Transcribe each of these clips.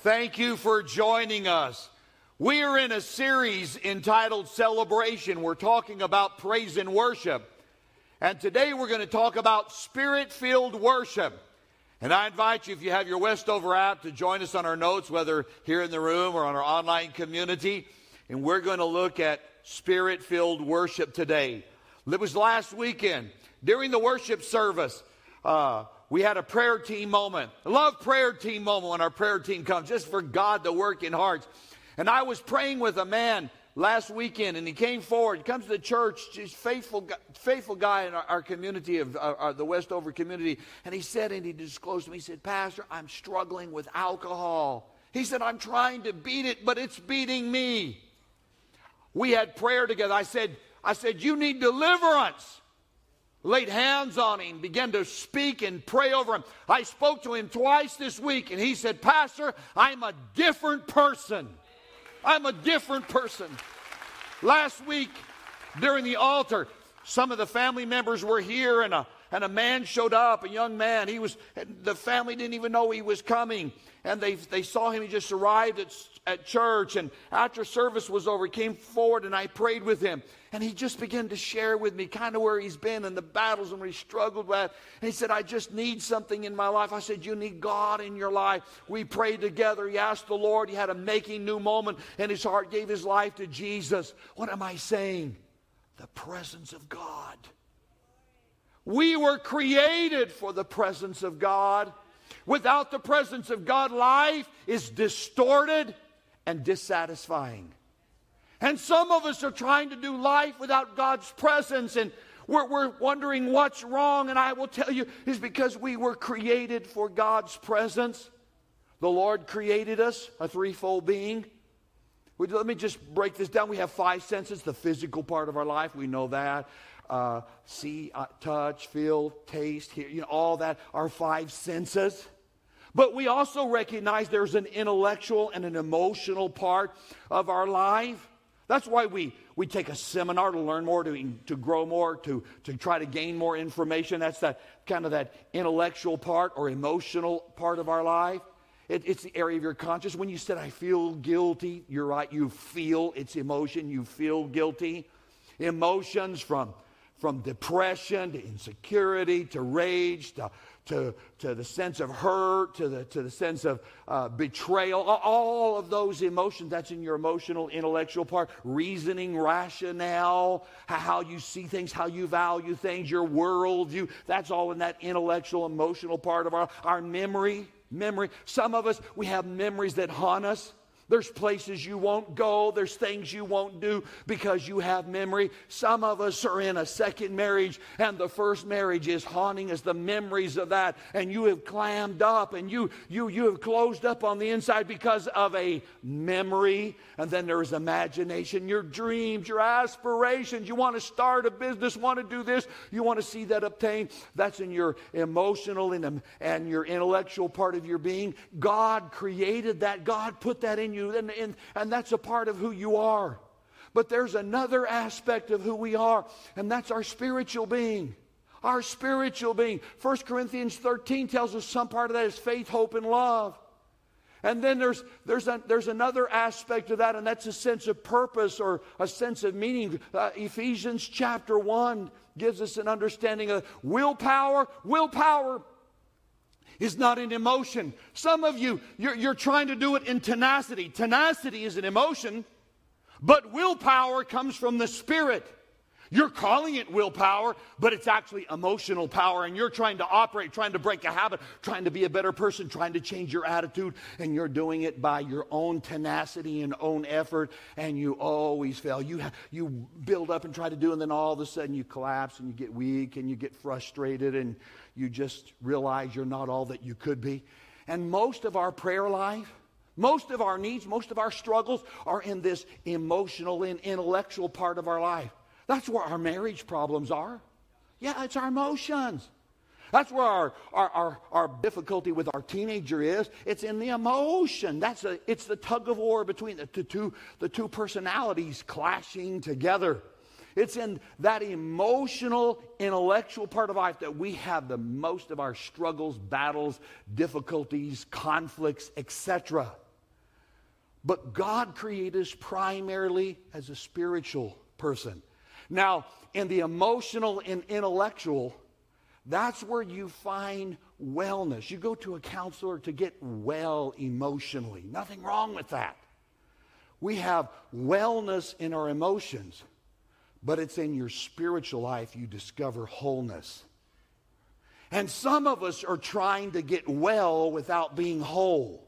Thank you for joining us. We are in a series entitled Celebration. We're talking about praise and worship. And today we're going to talk about spirit-filled worship. And I invite you, if you have your Westover app, to join us on our notes, whether here in the room or on our online community. And we're going to look at spirit-filled worship today. It was last weekend. During the worship service, we had a prayer team moment. I love prayer team moment when our prayer team comes, just for God to work in hearts. And I was praying with a man last weekend, and he came forward. He comes to the church, just faithful guy in our community, of the Westover community. And he said, and he disclosed to me, he said, "Pastor, I'm struggling with alcohol." He said, "I'm trying to beat it, but it's beating me." We had prayer together. I said, "You need deliverance." Laid hands on him, began to speak and pray over him. I spoke to him twice this week, and he said, "Pastor, I'm a different person. I'm a different person." Last week, during the altar, some of the family members were here, and a man showed up, a young man. He was, the family didn't even know he was coming, and they saw him. He just arrived at church, and after service was over, he came forward, and I prayed with him. And he just began to share with me kind of where he's been and the battles and what he struggled with. And he said, "I just need something in my life." I said, "You need God in your life." We prayed together. He asked the Lord. He had a making new moment, and his heart gave his life to Jesus. What am I saying? The presence of God. We were created for the presence of God. Without the presence of God, life is distorted and dissatisfying. And some of us are trying to do life without God's presence, and we're wondering what's wrong. And I will tell you, it's because we were created for God's presence. The Lord created us, a threefold being. Let me just break this down. We have five senses, the physical part of our life. We know that. See, touch, feel, taste, hear, all that are five senses. But we also recognize there's an intellectual and an emotional part of our life. That's why we take a seminar to learn more, to grow more, to try to gain more information. That's that kind of that intellectual part or emotional part of our life. It's the area of your conscience. When you said, "I feel guilty," you're right. You feel, it's emotion. You feel guilty. Emotions from depression to insecurity to rage to the sense of hurt, to the sense of betrayal, all of those emotions, that's in your emotional, intellectual part. Reasoning, rationale, how you see things, how you value things, your worldview, that's all in that intellectual, emotional part of our memory. Some of us, we have memories that haunt us. There's places you won't go. There's things you won't do because you have memory. Some of us are in a second marriage, and the first marriage is haunting us, the memories of that. And you have clammed up, and you have closed up on the inside because of a memory. And then there is imagination, your dreams, your aspirations. You want to start a business, want to do this. You want to see that obtained. That's in your emotional and your intellectual part of your being. God created that. God put that in you, and that's a part of who you are. But there's another aspect of who we are, and that's our spiritual being. Our spiritual being. 1 Corinthians 13 tells us some part of that is faith, hope, and love. And then there's another aspect of that, and that's a sense of purpose or a sense of meaning. Ephesians chapter 1 gives us an understanding of willpower. Willpower is not an emotion. Some of you, you're trying to do it in tenacity. Tenacity is an emotion, but willpower comes from the Spirit. You're calling it willpower, but it's actually emotional power, and you're trying to operate, trying to break a habit, trying to be a better person, trying to change your attitude, and you're doing it by your own tenacity and own effort, and you always fail. You build up and try to do, and then all of a sudden you collapse, and you get weak, and you get frustrated, and you just realize you're not all that you could be. And most of our prayer life, most of our needs, most of our struggles are in this emotional and intellectual part of our life. That's where our marriage problems are. Yeah, it's our emotions. That's where our difficulty with our teenager is. It's in the emotion. It's the tug of war between the two personalities clashing together. It's in that emotional, intellectual part of life that we have the most of our struggles, battles, difficulties, conflicts, etc. But God created us primarily as a spiritual person. Now, in the emotional and intellectual, that's where you find wellness. You go to a counselor to get well emotionally. Nothing wrong with that. We have wellness in our emotions, but it's in your spiritual life you discover wholeness. And some of us are trying to get well without being whole.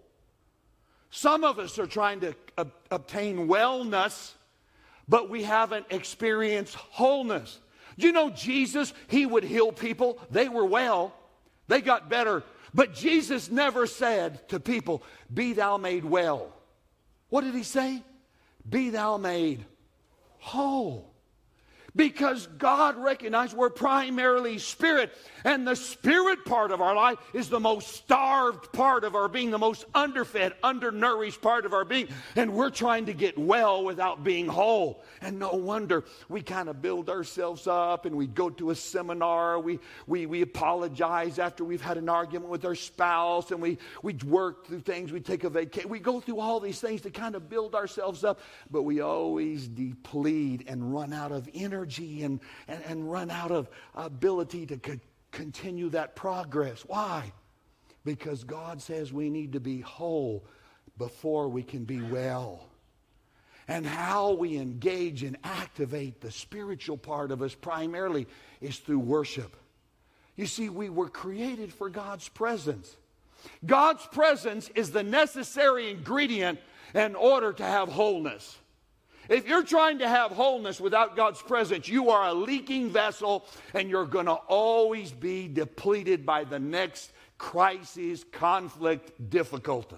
Some of us are trying to obtain wellness, but we haven't experienced wholeness. You know, Jesus, he would heal people. They were well. They got better. But Jesus never said to people, "Be thou made well." What did he say? "Be thou made whole." Because God recognized we're primarily spirit, and the spirit part of our life is the most starved part of our being, the most underfed, undernourished part of our being, and we're trying to get well without being whole. And no wonder we kind of build ourselves up, and we go to a seminar, we apologize after we've had an argument with our spouse, and we work through things, we take a vacation, we go through all these things to kind of build ourselves up, but we always deplete and run out of energy and run out of ability to continue that progress. Why? Because God says we need to be whole before we can be well. And how we engage and activate the spiritual part of us primarily is through worship. You see, we were created for God's presence. God's presence is the necessary ingredient in order to have wholeness. If you're trying to have wholeness without God's presence, you are a leaking vessel, and you're going to always be depleted by the next crisis, conflict, difficulty.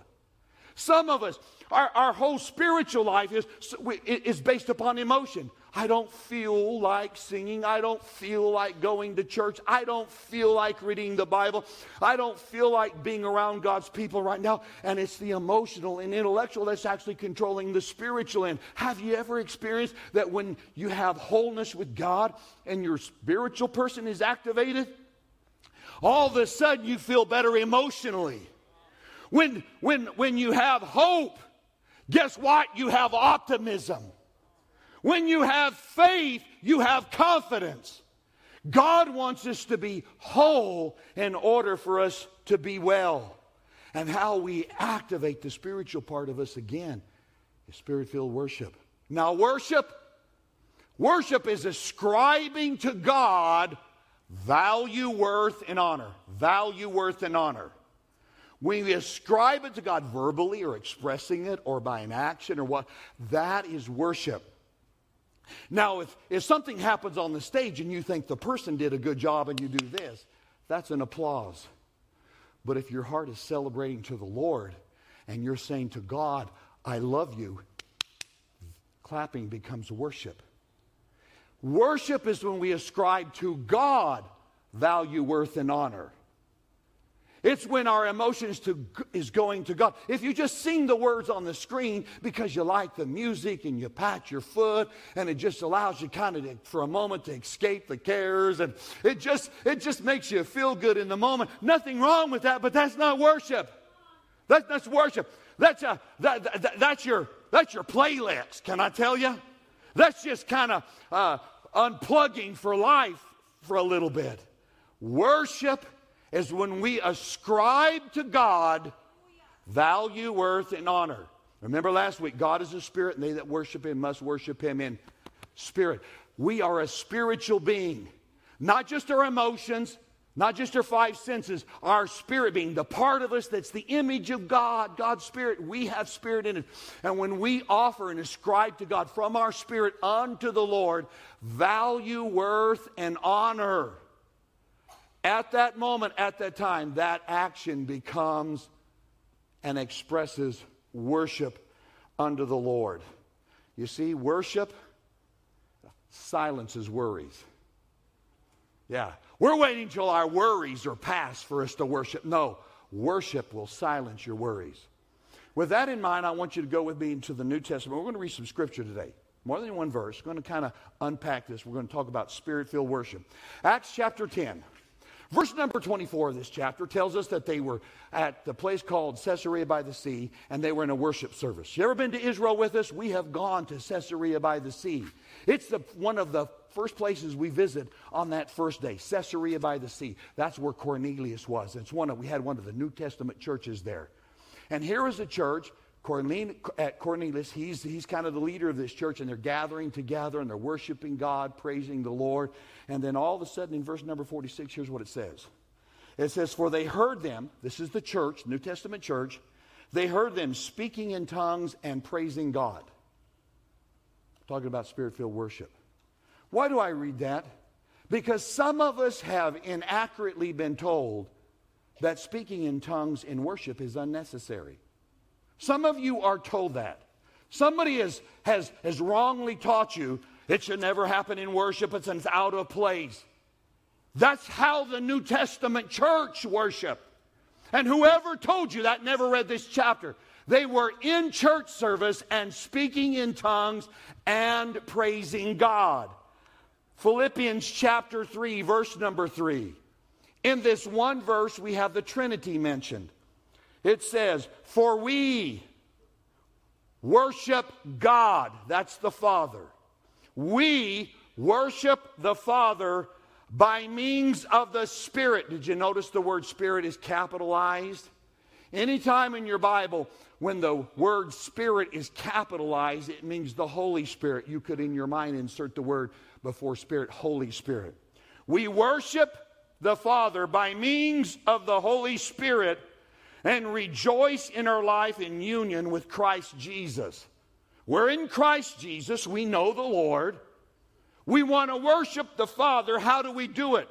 Some of us, our whole spiritual life is based upon emotion. I don't feel like singing. I don't feel like going to church. I don't feel like reading the Bible. I don't feel like being around God's people right now. And it's the emotional and intellectual that's actually controlling the spiritual end. Have you ever experienced that when you have wholeness with God and your spiritual person is activated, all of a sudden you feel better emotionally? When you have hope, guess what? You have optimism. When you have faith, you have confidence. God wants us to be whole in order for us to be well. And how we activate the spiritual part of us again is spirit-filled worship. Now, worship is ascribing to God value, worth, and honor. Value, worth, and honor. We ascribe it to God verbally or expressing it or by an action or what. That is worship. Now, if something happens on the stage and you think the person did a good job and you do this, that's an applause. But if your heart is celebrating to the Lord and you're saying to God, "I love you," clapping becomes worship. Worship is when we ascribe to God value, worth, and honor. It's when our emotions is going to God. If you just sing the words on the screen because you like the music and you pat your foot and it just allows you kind of for a moment to escape the cares, and it just makes you feel good in the moment. Nothing wrong with that, but that's not worship. That's worship. That's your playlist. Can I tell you? That's just kind of unplugging for life for a little bit. Worship is when we ascribe to God value, worth, and honor. Remember last week, God is a spirit, and they that worship him must worship him in spirit. We are a spiritual being. Not just our emotions, not just our five senses, our spirit being, the part of us that's the image of God, God's spirit. We have spirit in it. And when we offer and ascribe to God from our spirit unto the Lord value, worth, and honor, at that moment, at that time, that action becomes and expresses worship unto the Lord. You see, worship silences worries. Yeah, we're waiting till our worries are past for us to worship. No, worship will silence your worries. With that in mind, I want you to go with me into the New Testament. We're going to read some scripture today. More than one verse. We're going to kind of unpack this. We're going to talk about spirit-filled worship. Acts chapter 10. Verse number 24 of this chapter tells us that they were at the place called Caesarea by the sea, and they were in a worship service. You ever been to Israel with us? We have gone to Caesarea by the sea. It's one of the first places we visit on that first day, Caesarea by the sea. That's where Cornelius was. It's we had one of the New Testament churches there. And here is a church at Cornelius. He's kind of the leader of this church, and they're gathering together, and they're worshiping God, praising the Lord. And then all of a sudden, in verse number 46, here's what it says. It says, for they heard them, this is the church, New Testament church, they heard them speaking in tongues and praising God. Talking about spirit-filled worship. Why do I read that? Because some of us have inaccurately been told that speaking in tongues in worship is unnecessary. Some of you are told that. Somebody has wrongly taught you it should never happen in worship. It's out of place. That's how the New Testament church worshiped. And whoever told you that never read this chapter. They were in church service and speaking in tongues and praising God. Philippians chapter 3, verse number 3. In this one verse, we have the Trinity mentioned. It says, for we worship God. That's the Father. We worship the Father by means of the Spirit. Did you notice the word Spirit is capitalized? Anytime in your Bible when the word Spirit is capitalized, it means the Holy Spirit. You could in your mind insert the word before Spirit, Holy Spirit. We worship the Father by means of the Holy Spirit and rejoice in our life in union with Christ Jesus. We're in Christ Jesus. We know the Lord. We want to worship the Father. How do we do it?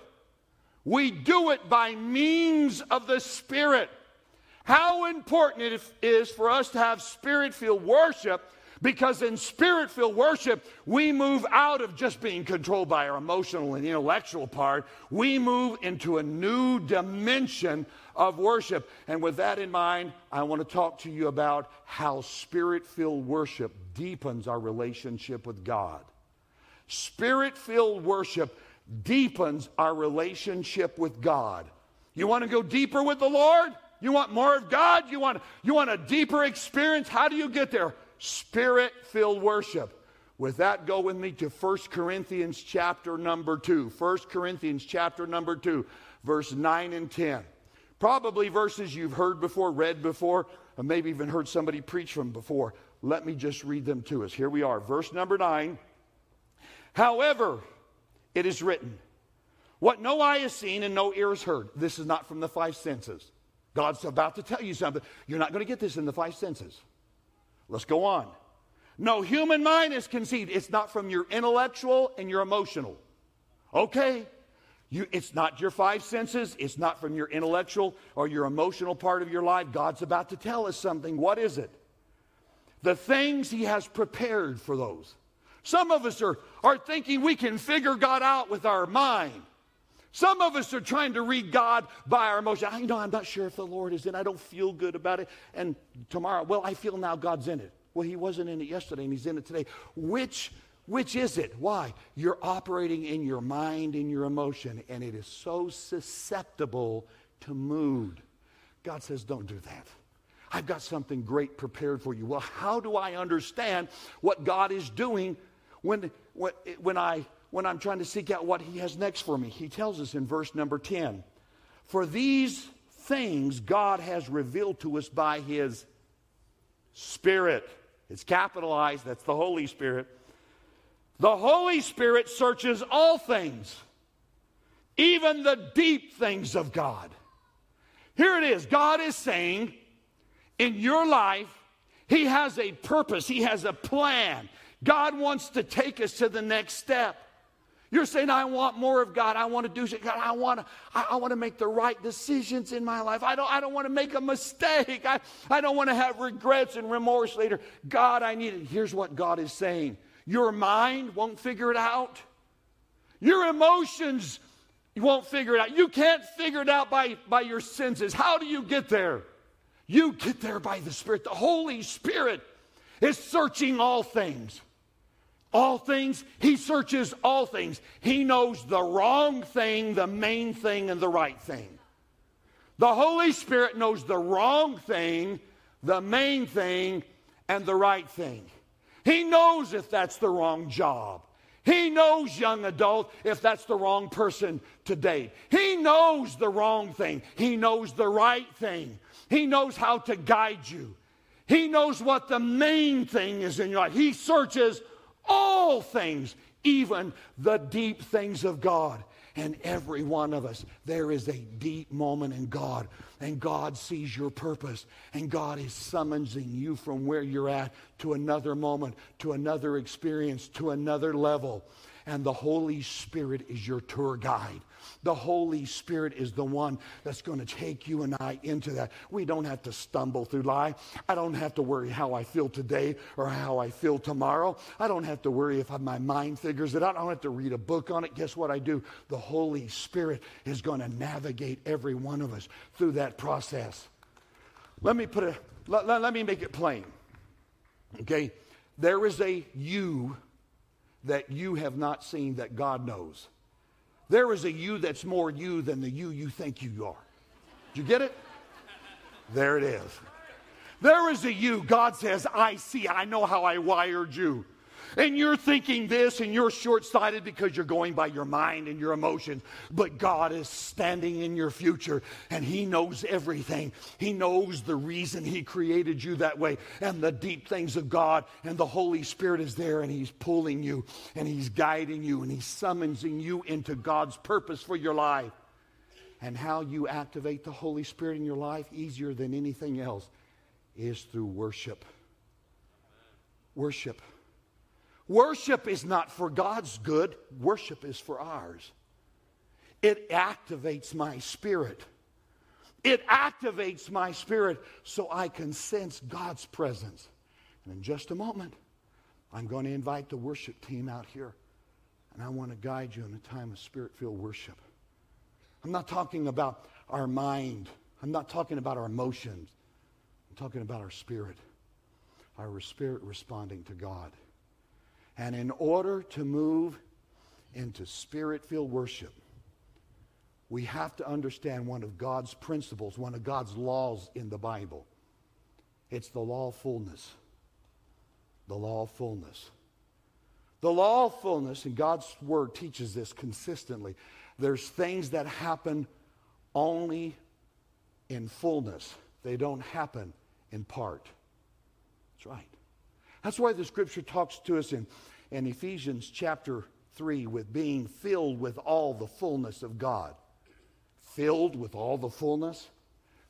We do it by means of the Spirit. How important it is for us to have Spirit-filled worship, because in Spirit-filled worship, we move out of just being controlled by our emotional and intellectual part. We move into a new dimension of worship. And with that in mind, I want to talk to you about how Spirit-filled worship deepens our relationship with God. Spirit-filled worship deepens our relationship with God. You want to go deeper with the Lord? You want more of God? You want a deeper experience? How do you get there? Spirit-filled worship. With that, go with me to 1 Corinthians chapter number 2. 1 Corinthians chapter number 2, verse 9 and 10. Probably verses you've heard before, read before, and maybe even heard somebody preach from before. Let me just read them to us. Here we are, verse number 9. However, it is written, what no eye has seen and no ear has heard. This is not from the five senses. God's about to tell you something. You're not going to get this in the five senses. Let's go on. No human mind is conceived. It's not from your intellectual and your emotional. Okay. It's not your five senses. It's not from your intellectual or your emotional part of your life. God's about to tell us something. What is it? The things He has prepared for those. Some of us are thinking we can figure God out with our mind. Some of us are trying to read God by our emotion. I'm not sure if the Lord is in. I don't feel good about it. And tomorrow, I feel now God's in it. Well, He wasn't in it yesterday, and He's in it today. Which is it? Why? You're operating in your mind, in your emotion, and it is so susceptible to mood. God says, don't do that. I've got something great prepared for you. Well, how do I understand what God is doing when I'm trying to seek out what He has next for me? He tells us in verse number 10, for these things God has revealed to us by His Spirit. It's capitalized. That's the Holy Spirit. The Holy Spirit searches all things, even the deep things of God. Here it is. God is saying, in your life, He has a purpose. He has a plan. God wants to take us to the next step. You're saying, I want more of God. I want to do God. I want to make the right decisions in my life. I don't want to make a mistake. I don't want to have regrets and remorse later. God, I need it. Here's what God is saying. Your mind won't figure it out. Your emotions won't figure it out. You can't figure it out by your senses. How do you get there? You get there by the Spirit. The Holy Spirit is searching all things. all things. He searches all things. He knows the wrong thing, the main thing, and the right thing. The Holy Spirit knows the wrong thing, the main thing, and the right thing. He knows if that's the wrong job. He knows, young adult, if that's the wrong person to date. He knows the wrong thing. He knows the right thing. He knows how to guide you. He knows what the main thing is in your life. He searches all things, even the deep things of God. And every one of us, there is a deep moment in God. And God sees your purpose. And God is summoning you from where you're at to another moment, to another experience, to another level. And the Holy Spirit is your tour guide. The Holy Spirit is the one that's going to take you and I into that. We don't have to stumble through life. I don't have to worry how I feel today or how I feel tomorrow. I don't have to worry if my mind figures it out. I don't have to read a book on it. Guess what I do? The Holy Spirit is going to navigate every one of us through that process. Let me make it plain. Okay? There is a you that you have not seen that God knows. There is a you that's more you than the you think you are. Did you get it? There it is. There is a you. God says, I see. I know how I wired you. And you're thinking this, and you're short-sighted because you're going by your mind and your emotions. But God is standing in your future, and He knows everything. He knows the reason He created you that way, and the deep things of God, and the Holy Spirit is there, and He's pulling you, and He's guiding you, and He's summoning you into God's purpose for your life. And how you activate the Holy Spirit in your life, easier than anything else, is through worship. Worship. Worship is not for God's good. Worship is for ours. It activates my spirit. It activates my spirit so I can sense God's presence. And in just a moment, I'm going to invite the worship team out here. And I want to guide you in a time of spirit-filled worship. I'm not talking about our mind. I'm not talking about our emotions. I'm talking about our spirit. Our spirit responding to God. And in order to move into spirit-filled worship, we have to understand one of God's principles, one of God's laws in the Bible. It's the law of fullness. The law of fullness. The law of fullness, and God's Word teaches this consistently. There's things that happen only in fullness. They don't happen in part. That's right. That's why the Scripture talks to us in Ephesians chapter 3 with being filled with all the fullness of God. Filled with all the fullness.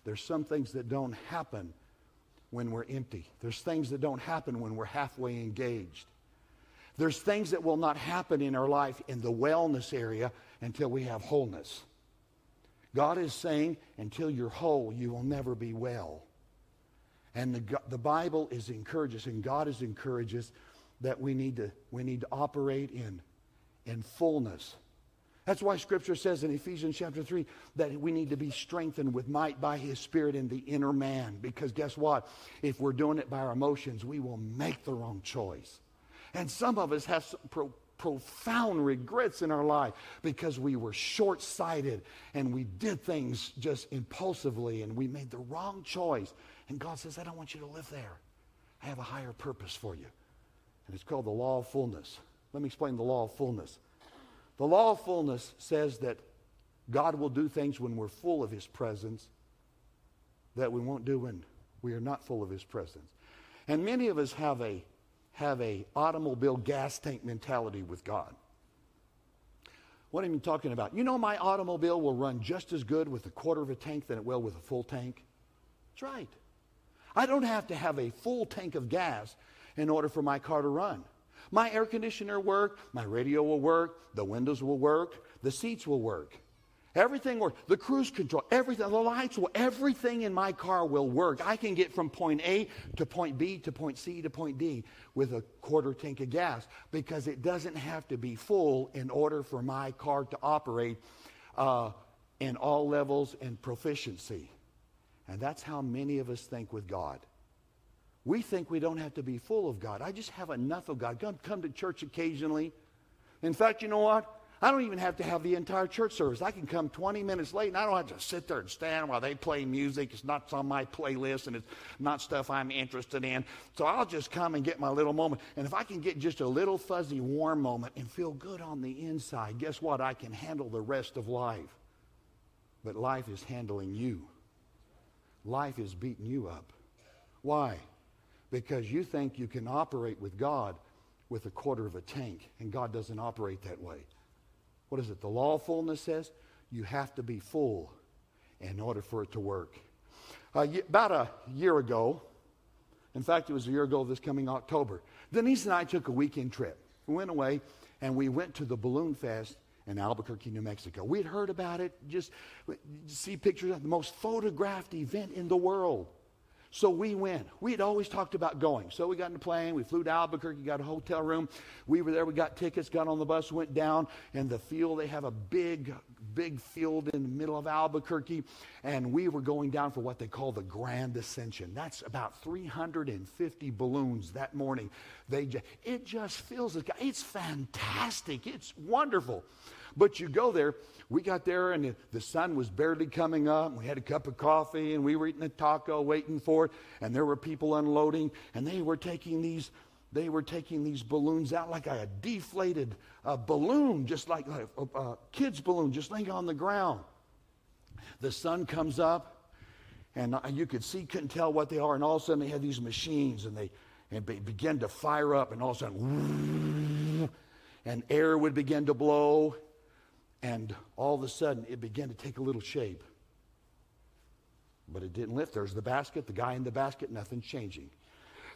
There's some things that don't happen when we're empty. There's things that don't happen when we're halfway engaged. There's things that will not happen in our life in the wellness area until we have wholeness. God is saying, until you're whole, you will never be well. And the Bible is encourages, and God is encourages that we need to operate in fullness. That's why Scripture says in Ephesians chapter 3 that we need to be strengthened with might by His Spirit in the inner man. Because guess what? If we're doing it by our emotions, we will make the wrong choice. And some of us have profound regrets in our life because we were short-sighted and we did things just impulsively and we made the wrong choice. And God says, I don't want you to live there. I have a higher purpose for you. And it's called the law of fullness. Let me explain the law of fullness. The law of fullness says that God will do things when we're full of His presence that we won't do when we are not full of His presence. And many of us have a automobile gas tank mentality with God. What am I talking about? You know, my automobile will run just as good with a quarter of a tank than it will with a full tank. That's right. I don't have to have a full tank of gas in order for my car to run. My air conditioner will work, my radio will work, the windows will work, the seats will work. Everything works. The cruise control, everything, the lights will, everything in my car will work. I can get from point A to point B to point C to point D with a quarter tank of gas because it doesn't have to be full in order for my car to operate in all levels and proficiency. And that's how many of us think with God. We think we don't have to be full of God. I just have enough of God. Come to church occasionally. In fact, you know what? I don't even have to have the entire church service. I can come 20 minutes late, and I don't have to sit there and stand while they play music. It's not on my playlist, and it's not stuff I'm interested in. So I'll just come and get my little moment. And if I can get just a little fuzzy, warm moment and feel good on the inside, guess what? I can handle the rest of life. But life is handling you. Life is beating you up. Why? Because you think you can operate with God with a quarter of a tank, and God doesn't operate that way. What is it? The law of fullness says you have to be full in order for it to work. About a year ago, in fact, it was a year ago this coming October, Denise and I took a weekend trip. We went away, and we went to the Balloon Fest in Albuquerque, New Mexico. We'd heard about it, just see pictures of the most photographed event in the world. So we went. We had always talked about going. So we got in the plane. We flew to Albuquerque, got a hotel room. We were there. We got tickets, got on the bus, went down. And the field, they have a big, big field in the middle of Albuquerque. And we were going down for what they call the Grand Ascension. That's about 350 balloons that morning. It just fills the sky. It's fantastic. It's wonderful. But you go there. We got there, and the sun was barely coming up. We had a cup of coffee, and we were eating a taco, waiting for it. And there were people unloading, and they were taking these balloons out like a deflated balloon, just like a kid's balloon, just laying on the ground. The sun comes up, and you couldn't tell what they are. And all of a sudden, they had these machines, and they began to fire up, and all of a sudden, and air would begin to blow. And all of a sudden, it began to take a little shape. But it didn't lift. There's the basket, the guy in the basket, nothing's changing.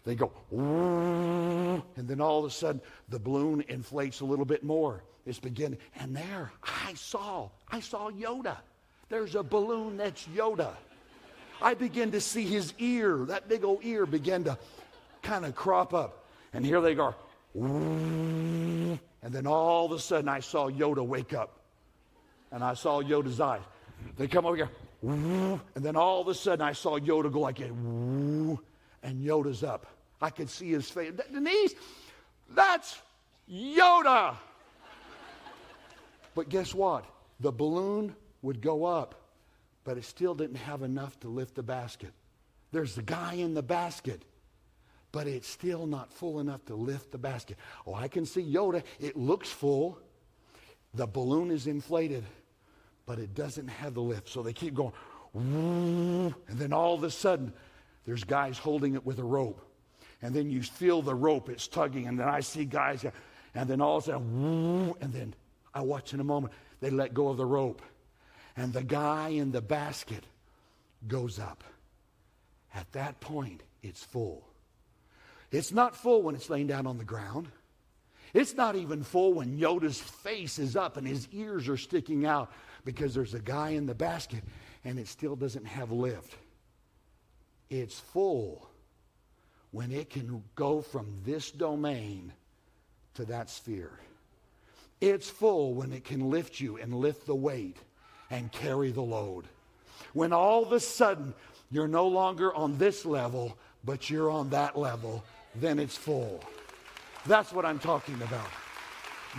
They go, and then all of a sudden, the balloon inflates a little bit more. It's beginning, and there, I saw Yoda. There's a balloon that's Yoda. I begin to see his ear, that big old ear began to kind of crop up. And here they go, and then all of a sudden, I saw Yoda wake up. And I saw Yoda's eyes. They come over here. And then all of a sudden, I saw Yoda go like a woo. And Yoda's up. I could see his face. Denise, that's Yoda. But guess what? The balloon would go up, but it still didn't have enough to lift the basket. There's the guy in the basket, but it's still not full enough to lift the basket. Oh, I can see Yoda. It looks full. The balloon is inflated, but it doesn't have the lift. So they keep going, and then all of a sudden, there's guys holding it with a rope. And then you feel the rope, it's tugging, and then I see guys, and then all of a sudden, and then I watch in a moment, they let go of the rope. And the guy in the basket goes up. At that point, it's full. It's not full when it's laying down on the ground. It's not even full when Yoda's face is up and his ears are sticking out, because there's a guy in the basket and it still doesn't have lift. It's full when it can go from this domain to that sphere. It's full when it can lift you and lift the weight and carry the load. When all of a sudden you're no longer on this level, but you're on that level, then it's full. That's what I'm talking about.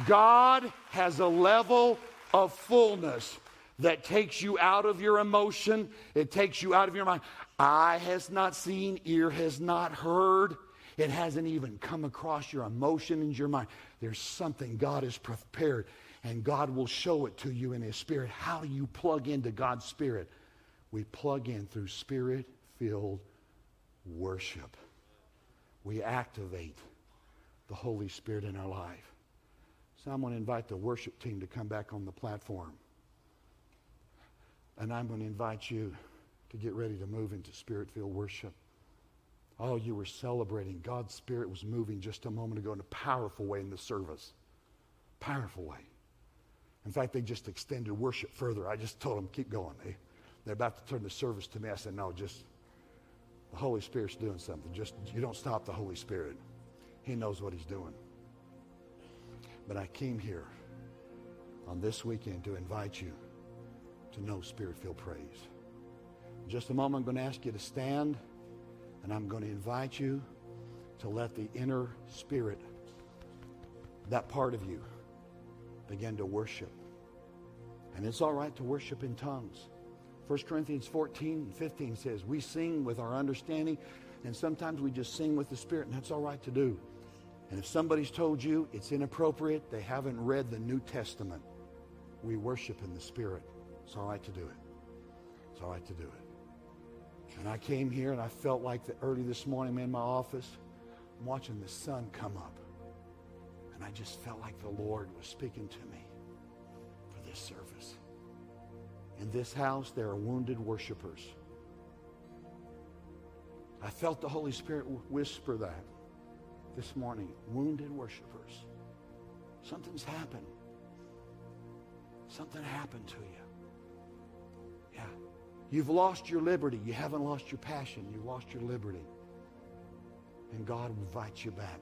God has a level of fullness that takes you out of your emotion. It takes you out of your mind. Eye has not seen, ear has not heard. It hasn't even come across your emotion and your mind. There's something God has prepared, and God will show it to you in His Spirit. How do you plug into God's Spirit? We plug in through Spirit-filled worship. We activate the Holy Spirit in our life. So I'm going to invite the worship team to come back on the platform. And I'm going to invite you to get ready to move into Spirit-filled worship. Oh, you were celebrating. God's Spirit was moving just a moment ago in a powerful way in the service. Powerful way. In fact, they just extended worship further. I just told them, keep going. They're about to turn the service to me. I said, no, just the Holy Spirit's doing something. Just, you don't stop the Holy Spirit. He knows what He's doing. But I came here on this weekend to invite you to know Spirit-filled praise. In just a moment, I'm going to ask you to stand. And I'm going to invite you to let the inner spirit, that part of you, begin to worship. And it's all right to worship in tongues. 1 Corinthians 14:15 says, we sing with our understanding, and sometimes we just sing with the Spirit, and that's all right to do. And if somebody's told you it's inappropriate, they haven't read the New Testament. We worship in the Spirit. It's all right to do it. It's all right to do it. And I came here, and I felt like early this morning, in my office, I'm watching the sun come up. And I just felt like the Lord was speaking to me for this service. In this house, there are wounded worshipers. I felt the Holy Spirit whisper that this morning. Wounded worshipers. Something's happened. Something happened to you. Yeah. You've lost your liberty. You haven't lost your passion. You lost your liberty. And God invites you back.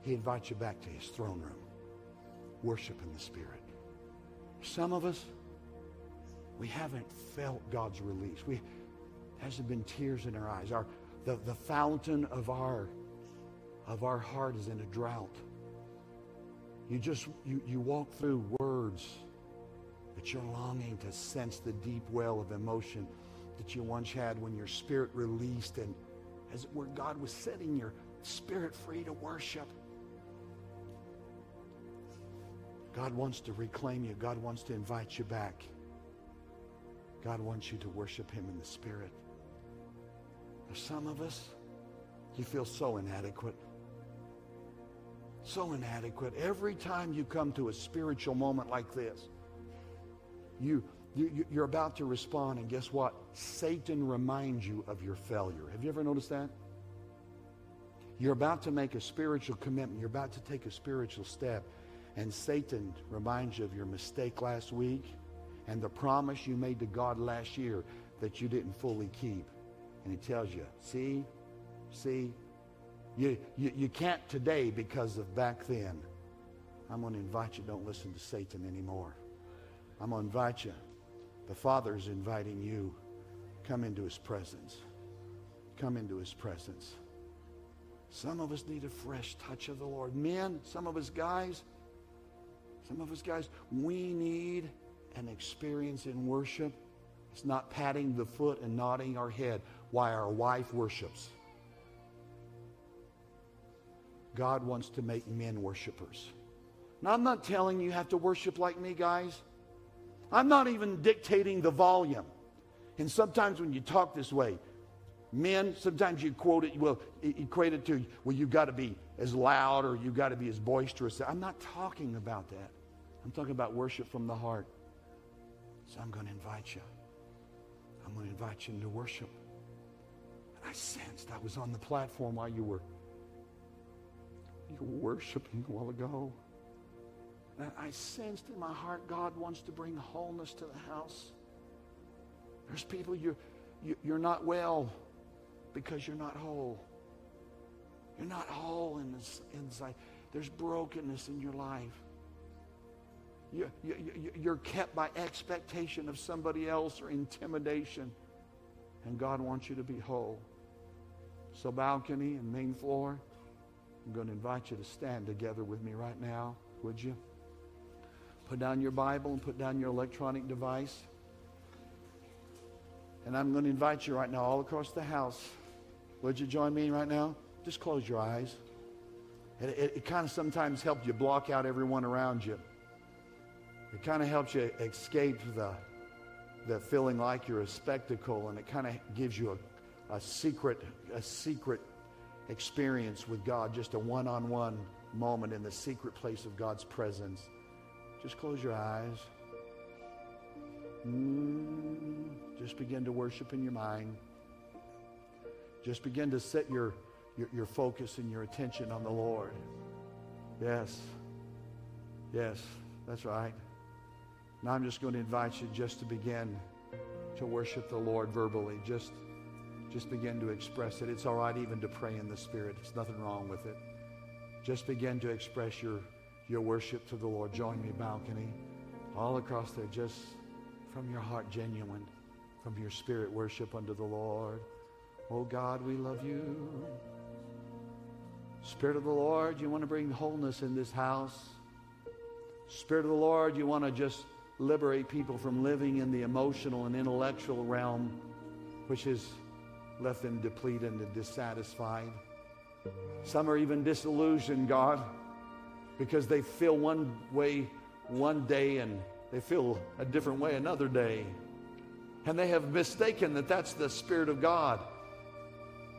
He invites you back to His throne room. Worship in the Spirit. Some of us, we haven't felt God's release. There hasn't been tears in our eyes. The fountain of our heart is in a drought. You walk through words, but you're longing to sense the deep well of emotion that you once had when your spirit released, and as it were, God was setting your spirit free to worship. God wants to reclaim you. God wants to invite you back. God wants you to worship Him in the Spirit. For some of us, you feel so inadequate. So inadequate. Every time you come to a spiritual moment like this, you're about to respond, and guess what? Satan reminds you of your failure. Have you ever noticed that? You're about to make a spiritual commitment. You're about to take a spiritual step, and Satan reminds you of your mistake last week, and the promise you made to God last year that you didn't fully keep. And he tells you, see, you can't today because of back then. I'm going to invite you, don't listen to Satan anymore. I'm going to invite you. The Father's inviting you. Come into His presence. Come into His presence. Some of us need a fresh touch of the Lord. Men, some of us guys, we need an experience in worship. It's not patting the foot and nodding our head while our wife worships. God wants to make men worshipers. Now, I'm not telling you have to worship like me, guys. I'm not even dictating the volume. And sometimes when you talk this way, men, sometimes you quote it, well, equate it to, well, you've got to be as loud or you've got to be as boisterous. I'm not talking about that. I'm talking about worship from the heart. So I'm going to invite you. I'm going to invite you into worship. And I sensed I was on the platform while you were worshiping a while ago. And I sensed in my heart God wants to bring wholeness to the house. There's people you're not well because you're not whole. You're not whole in this inside. There's brokenness in your life. You're kept by expectation of somebody else or intimidation. And God wants you to be whole. So balcony and main floor, I'm going to invite you to stand together with me right now, would you? Put down your Bible and put down your electronic device. And I'm going to invite you right now all across the house. Would you join me right now? Just close your eyes. It kind of sometimes helps you block out everyone around you. It kind of helps you escape the feeling like you're a spectacle, and it kind of gives you a secret experience with God, just a one-on-one moment in the secret place of God's presence. Just close your eyes. Just begin to worship in your mind. Just begin to set your focus and your attention on the Lord. Yes. Yes, that's right. Now I'm just going to invite you just to begin to worship the Lord verbally. Just begin to express it. It's all right even to pray in the Spirit. There's nothing wrong with it. Just begin to express your worship to the Lord. Join me, balcony. All across there, just from your heart, genuine. From your spirit, worship unto the Lord. Oh God, we love you. Spirit of the Lord, you want to bring wholeness in this house. Spirit of the Lord, you want to just liberate people from living in the emotional and intellectual realm, which has left them depleted and dissatisfied. Some are even disillusioned, God, because they feel one way one day and they feel a different way another day. And they have mistaken that that's the Spirit of God.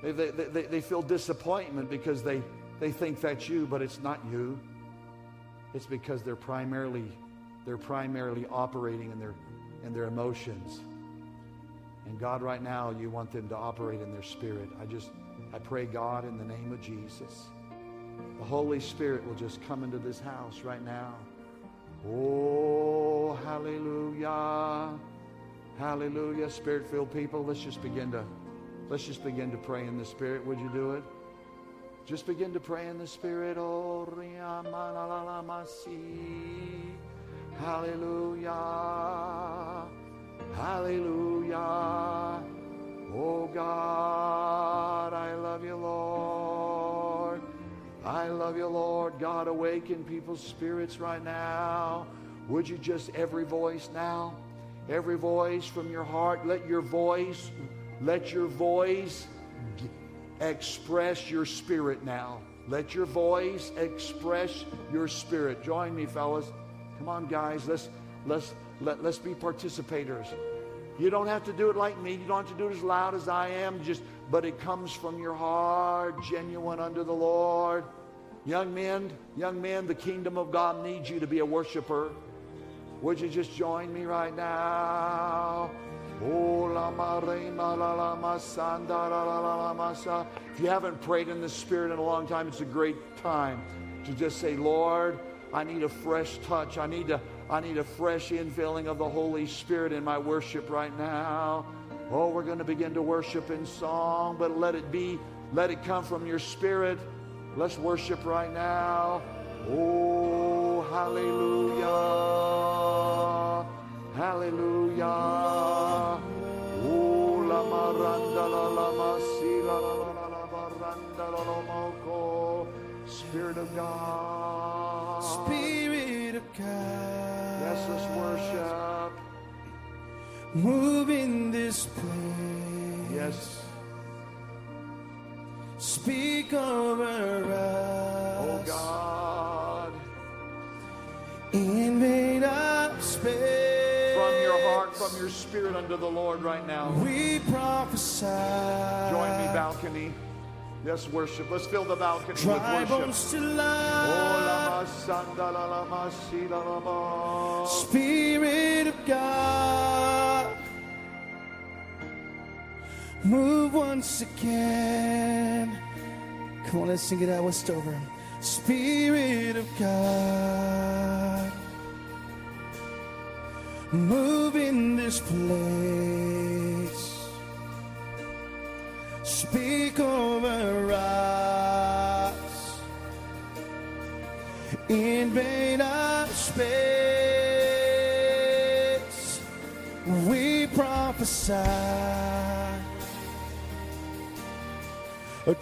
They feel disappointment because they think that's you, but it's not you. It's because they're primarily operating in their emotions. And God, right now, you want them to operate in their spirit. I pray, God, in the name of Jesus, the Holy Spirit will just come into this house right now. Oh, hallelujah. Hallelujah. Spirit-filled people, let's just begin to pray in the Spirit. Would you do it? Just begin to pray in the Spirit. Oh, hallelujah. Hallelujah. Oh God, I love you, Lord. I love you, Lord. God, awaken people's spirits right now. Would you just, every voice now, every voice from your heart, let your voice express your spirit now. Let your voice express your spirit. Join me, fellas. Come on, guys. Let's be participators. You don't have to do it like me. You don't have to do it as loud as I am. But it comes from your heart, genuine unto the Lord. Young men, the kingdom of God needs you to be a worshiper. Would you just join me right now? If you haven't prayed in the Spirit in a long time, it's a great time to just say, Lord, I need a fresh touch. I need a fresh infilling of the Holy Spirit in my worship right now. Oh, we're going to begin to worship in song, but let it come from your spirit. Let's worship right now. Oh, hallelujah. Hallelujah. Oh, la maranda la la masila la la la baranda la la moko. Spirit of God. Spirit of God. Yes, let's worship. Move in this place. Yes. Speak over us. Oh God. Invade our space. From your heart, from your spirit unto the Lord right now. We prophesy. Join me, balcony. Let's worship. Let's fill the balcony with worship. Spirit of God, move once again. Come on, let's sing it out, Westover. Spirit of God, move in this place. Speak over us, invade our space, we prophesy,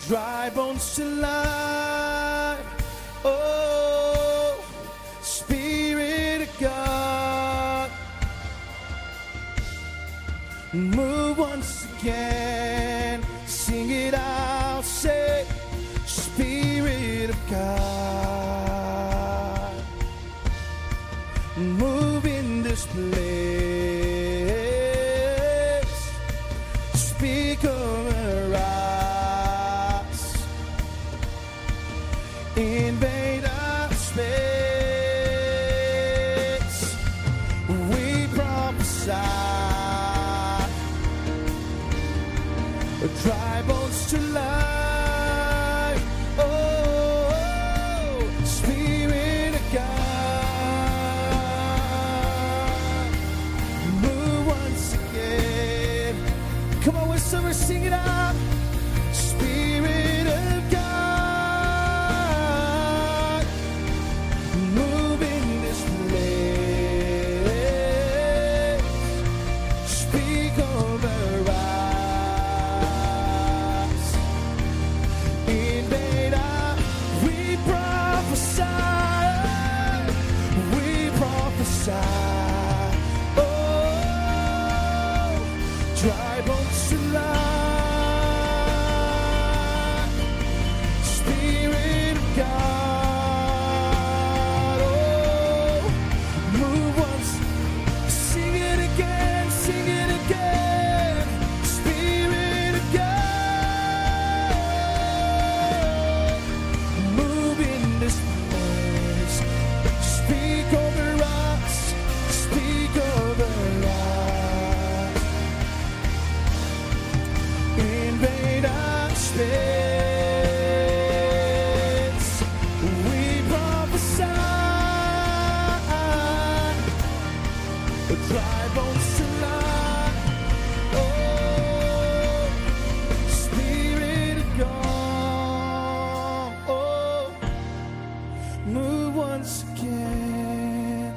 dry bones to life, oh, Spirit of God, move once again. Sing it out, say, Spirit of God, move in this place, speak over us, invade our space, we prophesy. Dry bones to life, oh, Spirit of God, move once again. Come on, Westover, sing it out. Spirit of God, move in this place, speak over us. prophets, we prophesy, the cry won't lie. Oh, Spirit of God, oh, move once again,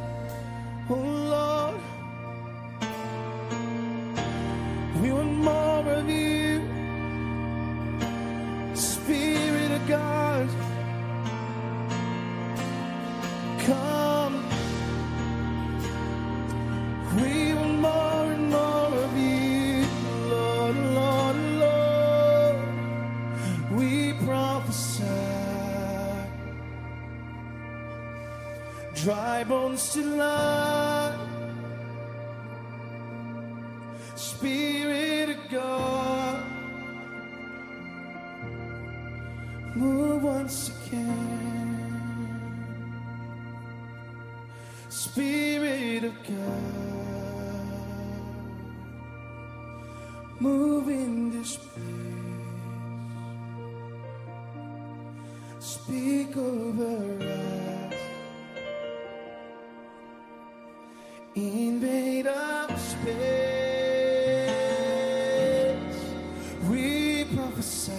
oh Lord, we want more of you. Spirit of God, come. We want more and more of you, Lord, Lord, Lord. We prophesy, dry bones to life. Spirit of God, move once again, Spirit of God, move in this place, speak over us, invade our space, we prophesy.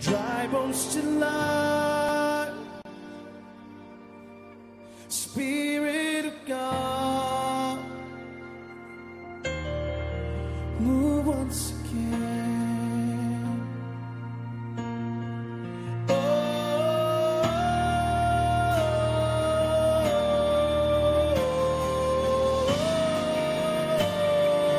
Dry bones to life, Spirit of God, move once again. Move in this place. Come on, sing it out.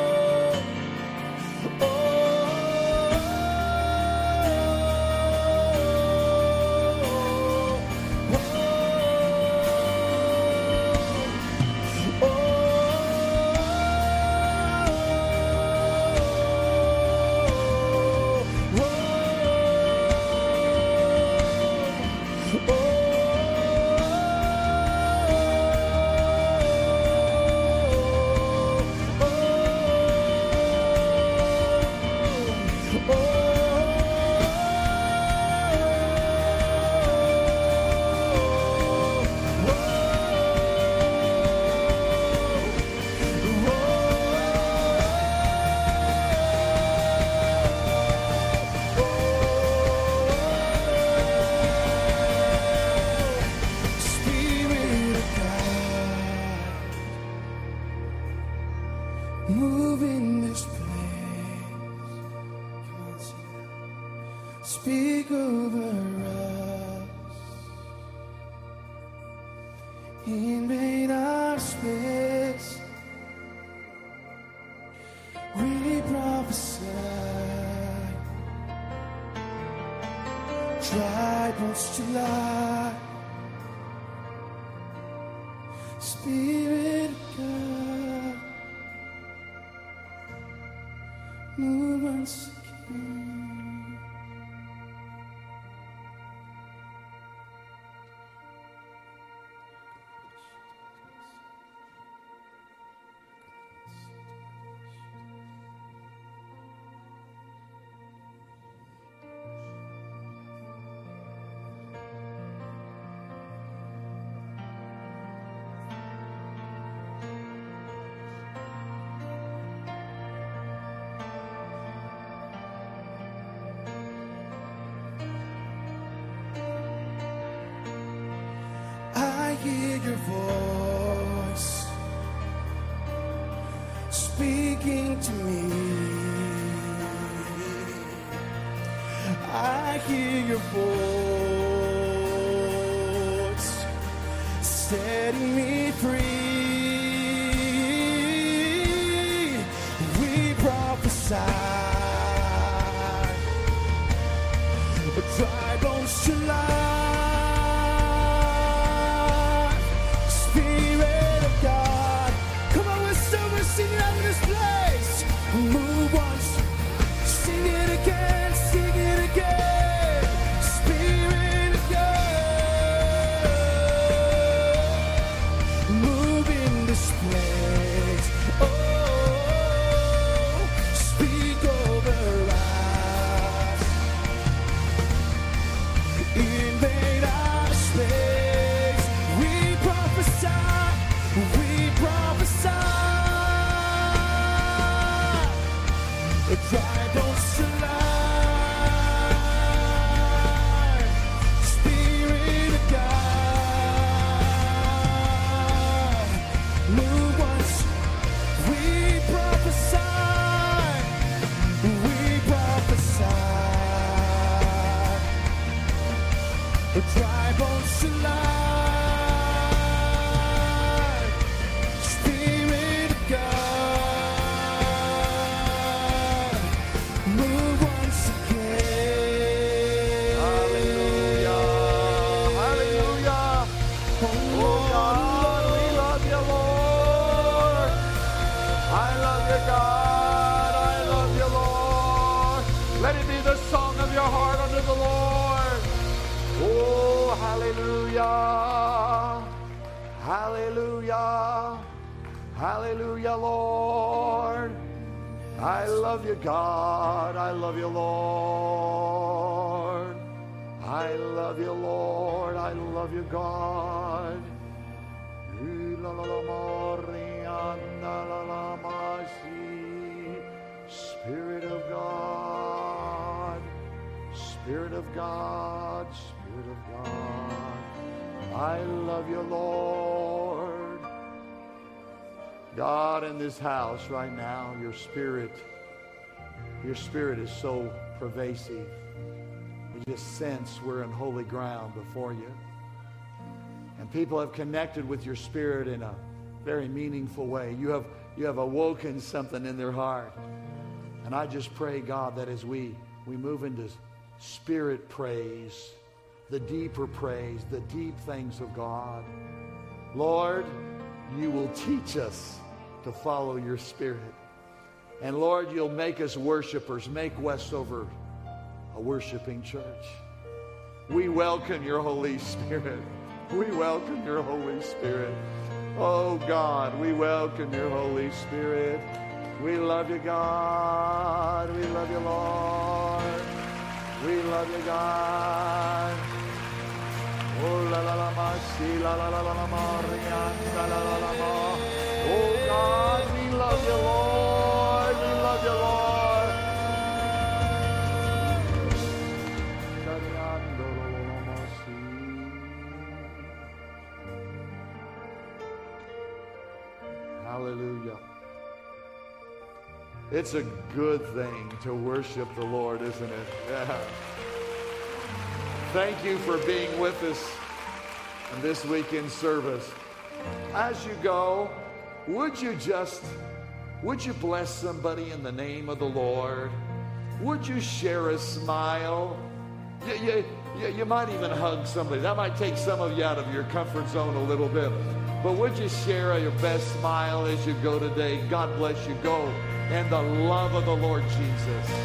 Speak over us. Invade our space. We prophesy. Dry bones to life. Spirit of God, move once again. I hear your voice speaking to me. I hear your voice setting me free. We prophesy, the dry bones to life. Sing it out in this place. Move once. Sing it again. Sing it again. Spirit of God, move in this place. Oh, Spirit. House right now, your spirit is so pervasive. We just sense we're in holy ground before you, and people have connected with your spirit in a very meaningful way. You have awoken something in their heart, and I just pray, God, that as we move into spirit praise, the deeper praise, the deep things of God, Lord, you will teach us to follow your spirit. And Lord, you'll make us worshipers. Make Westover a worshiping church. We welcome your Holy Spirit. We welcome your Holy Spirit. Oh God, we welcome your Holy Spirit. We love you, God. We love you, Lord. We love you, God. Oh la la la ma si la la la la ma la la la ma. Oh God, we love you, Lord. We love you, Lord. Hallelujah. It's a good thing to worship the Lord, isn't it? Yeah. Thank you for being with us in this weekend service. As you go, would you bless somebody in the name of the Lord? Would you share a smile? You might even hug somebody. That might take some of you out of your comfort zone a little bit. But would you share your best smile as you go today? God bless you. Go in the love of the Lord Jesus.